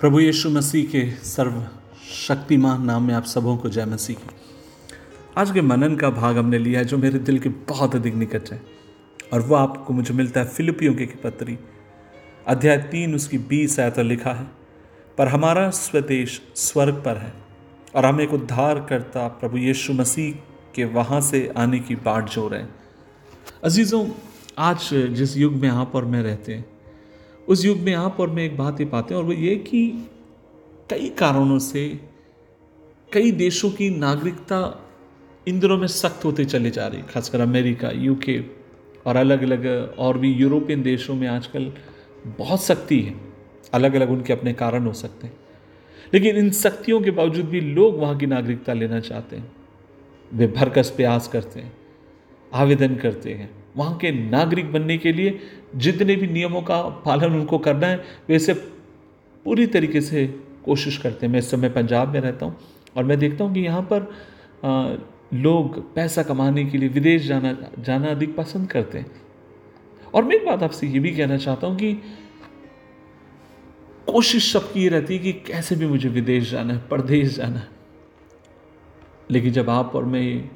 प्रभु यीशु मसीह के सर्वशक्तिमान नाम में आप सबों को जय मसीह की। आज के मनन का भाग हमने लिया है जो मेरे दिल के बहुत अधिक निकट है और वह आपको मुझे मिलता है फिलिपियों के पत्री अध्याय 3 उसकी 20 आयत लिखा है, पर हमारा स्वदेश स्वर्ग पर है और हम एक उद्धारकर्ता प्रभु यीशु मसीह के वहाँ से आने की बाट जो रहे हैं। अजीज़ों, आज जिस युग में आप और मैं रहते हैं उस युग में आप और मैं एक बात ही पाते हैं और वो ये कि कई कारणों से कई देशों की नागरिकता इन दिनों में सख्त होते चली जा रही, खासकर अमेरिका, यूके और अलग अलग और भी यूरोपियन देशों में आजकल बहुत सख्ती है। अलग अलग उनके अपने कारण हो सकते हैं, लेकिन इन सख्तियों के बावजूद भी लोग वहाँ की नागरिकता लेना चाहते हैं। वे भरकस प्रयास करते हैं, आवेदन करते हैं वहाँ के नागरिक बनने के लिए। जितने भी नियमों का पालन उनको करना है वे इसे पूरी तरीके से कोशिश करते हैं। मैं इस समय पंजाब में रहता हूँ और मैं देखता हूँ कि यहाँ पर लोग पैसा कमाने के लिए विदेश जाना अधिक पसंद करते हैं। और मैं एक बात आपसे ये भी कहना चाहता हूँ कि कोशिश सबकी ये रहती है कि कैसे भी मुझे विदेश जाना है, परदेश जाना है। लेकिन जब आप और मैं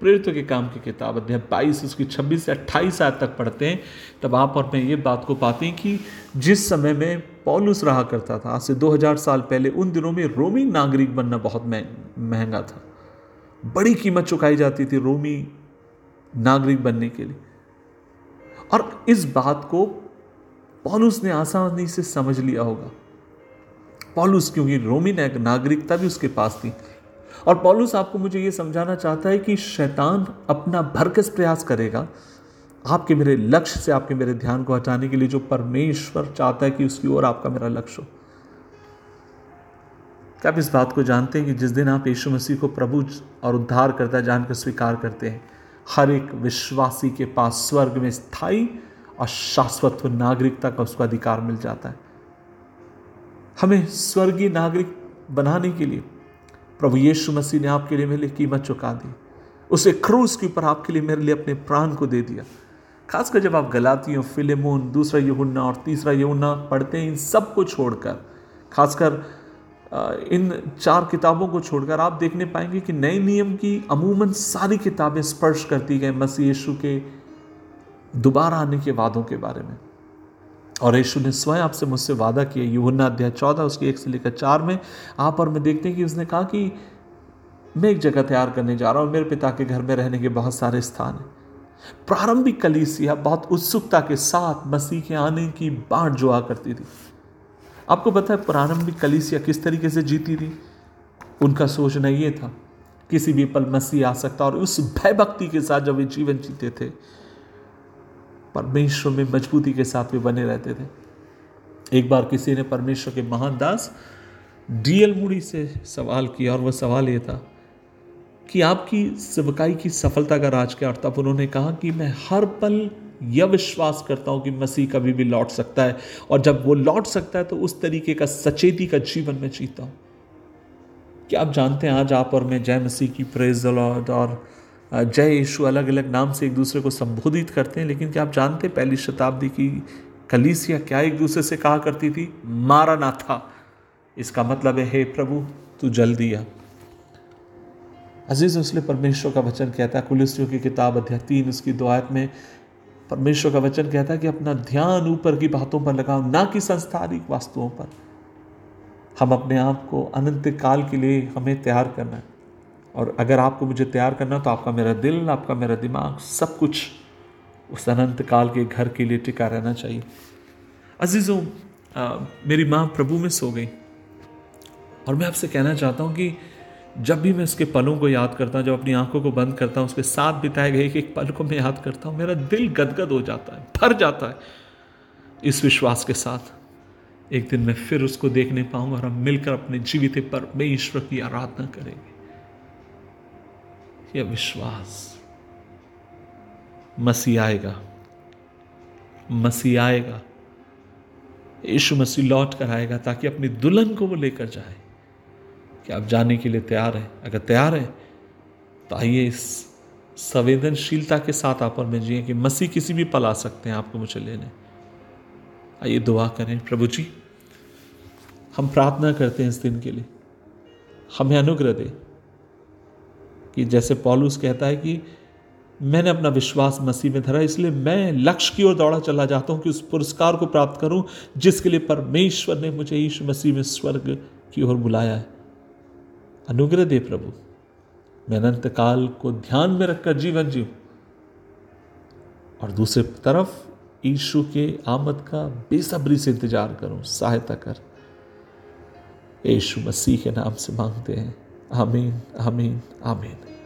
प्रेरितों के काम की किताब अध्याय 22 उसकी 26 से 28 आयत तक पढ़ते हैं, तब आप और मैं ये बात को पाते हैं कि जिस समय में पौलुस रहा करता था, आज से 2000 साल पहले, उन दिनों में रोमी नागरिक बनना बहुत महंगा था। बड़ी कीमत चुकाई जाती थी रोमी नागरिक बनने के लिए। और इस बात को पौलुस ने आसानी से समझ लिया होगा। पौलुस, क्योंकि रोमी नागरिकता भी उसके पास थी। और पौलुस आपको मुझे ये समझाना चाहता है कि शैतान अपना भरकस प्रयास करेगा आपके मेरे लक्ष्य से, आपके मेरे ध्यान को हटाने के लिए, जो परमेश्वर चाहता है कि उसकी ओर आपका मेरा लक्ष्य हो। क्या आप इस बात को जानते हैं कि जिस दिन आप यीशु मसीह को प्रभु और उद्धारकर्ता जानकर स्वीकार करते हैं, हर एक विश्वासी के पास स्वर्ग में स्थायी और शाश्वत नागरिकता का उसको अधिकार मिल जाता है। हमें स्वर्गीय नागरिक बनाने के लिए प्रभु यीशु मसीह ने आपके लिए मेरे लिए कीमत चुका दी। उसे क्रूस के ऊपर आपके लिए मेरे लिए अपने प्राण को दे दिया। खासकर जब आप गलातियों, फिलेमोन, दूसरा यूहन्ना और तीसरा यूहन्ना पढ़ते हैं, इन सब को छोड़कर, खासकर इन 4 किताबों को छोड़कर, आप देखने पाएंगे कि नए नियम की अमूमन सारी किताबें स्पर्श करती गए मसीह यीशु के दोबारा आने के वादों के बारे में। और यीशु ने स्वयं आपसे मुझसे वादा किया। यूहन्ना अध्याय 14 उसकी 1 से लेकर 4 में आप और मैं देखते हैं कि उसने कहा कि मैं एक जगह तैयार करने जा रहा हूँ, मेरे पिता के घर में रहने के बहुत सारे स्थान हैं। प्रारंभिक कलीसिया बहुत उत्सुकता के साथ मसीह के आने की बाट जुआ करती थी। आपको पता है प्रारंभिक कलीसिया किस तरीके से जीती थी? उनका सोचना ये था किसी भी पल मसीह आ सकता, और उस भयभक्ति के साथ जब वे जीवन जीते थे, परमेश्वर में मजबूती के साथ वे बने रहते थे। एक बार किसी ने परमेश्वर के महान दास डीएल मूडी से सवाल किया और वह सवाल ये था कि आपकी सेवकाई की सफलता का राज क्या? और तब उन्होंने कहा कि मैं हर पल यह विश्वास करता हूं कि मसीह कभी भी लौट सकता है, और जब वो लौट सकता है तो उस तरीके का सचेती का जीवन में जीता हूं। क्या आप जानते हैं आज आप और मैं जय मसीह की, प्रेज द लॉर्ड और जय यीशु अलग अलग नाम से एक दूसरे को संबोधित करते हैं। लेकिन क्या आप जानते हैं पहली शताब्दी की कलीसिया क्या एक दूसरे से कहा करती थी? मारानाथा। इसका मतलब है, हे प्रभु तू जल्दी आ। अजीज, उसने परमेश्वर का वचन कहता है कुलस्तियों की किताब अध्याय 3 उसकी 2 आयत में, परमेश्वर का वचन कहता है कि अपना ध्यान ऊपर की बातों पर लगाओ, ना कि सांसारिक वस्तुओं पर। हम अपने आप को अनंत काल के लिए हमें तैयार करना है, और अगर आपको मुझे तैयार करना तो आपका मेरा दिल, आपका मेरा दिमाग, सब कुछ उस अनंत काल के घर के लिए टिका रहना चाहिए। अजीज़ों, मेरी माँ प्रभु में सो गई, और मैं आपसे कहना चाहता हूँ कि जब भी मैं उसके पलों को याद करता हूँ, जब अपनी आंखों को बंद करता हूँ, उसके साथ बिताए गए एक पल को मैं याद करता हूँ, मेरा दिल गदगद हो जाता है, भर जाता है इस विश्वास के साथ एक दिन मैं फिर उसको देखने पाऊँगा और हम मिलकर अपने जीवित परमेश्वर की आराधना करेंगे। यह विश्वास, मसीह आएगा, मसीह आएगा, यीशु मसीह लौट कर आएगा ताकि अपनी दुल्हन को वो लेकर जाए। क्या आप जाने के लिए तैयार हैं? अगर तैयार हैं तो आइए इस संवेदनशीलता के साथ आप और मैं जिए कि मसीह किसी भी पल आ सकते हैं आपको मुझे लेने। आइए दुआ करें। प्रभु जी, हम प्रार्थना करते हैं इस दिन के लिए, हमें अनुग्रह दे कि जैसे पौलुस कहता है कि मैंने अपना विश्वास मसीह में धरा, इसलिए मैं लक्ष्य की ओर दौड़ा चला जाता हूँ कि उस पुरस्कार को प्राप्त करूँ जिसके लिए परमेश्वर ने मुझे यीशु मसीह में स्वर्ग की ओर बुलाया है। अनुग्रह दे प्रभु, मैं अनंत काल को ध्यान में रखकर जीवन जीऊँ और दूसरी तरफ यीशु के आमद का बेसब्री से इंतजार करूँ। सहायता कर, यीशु मसीह के नाम से मांगते हैं। आमीन आमीन आमीन।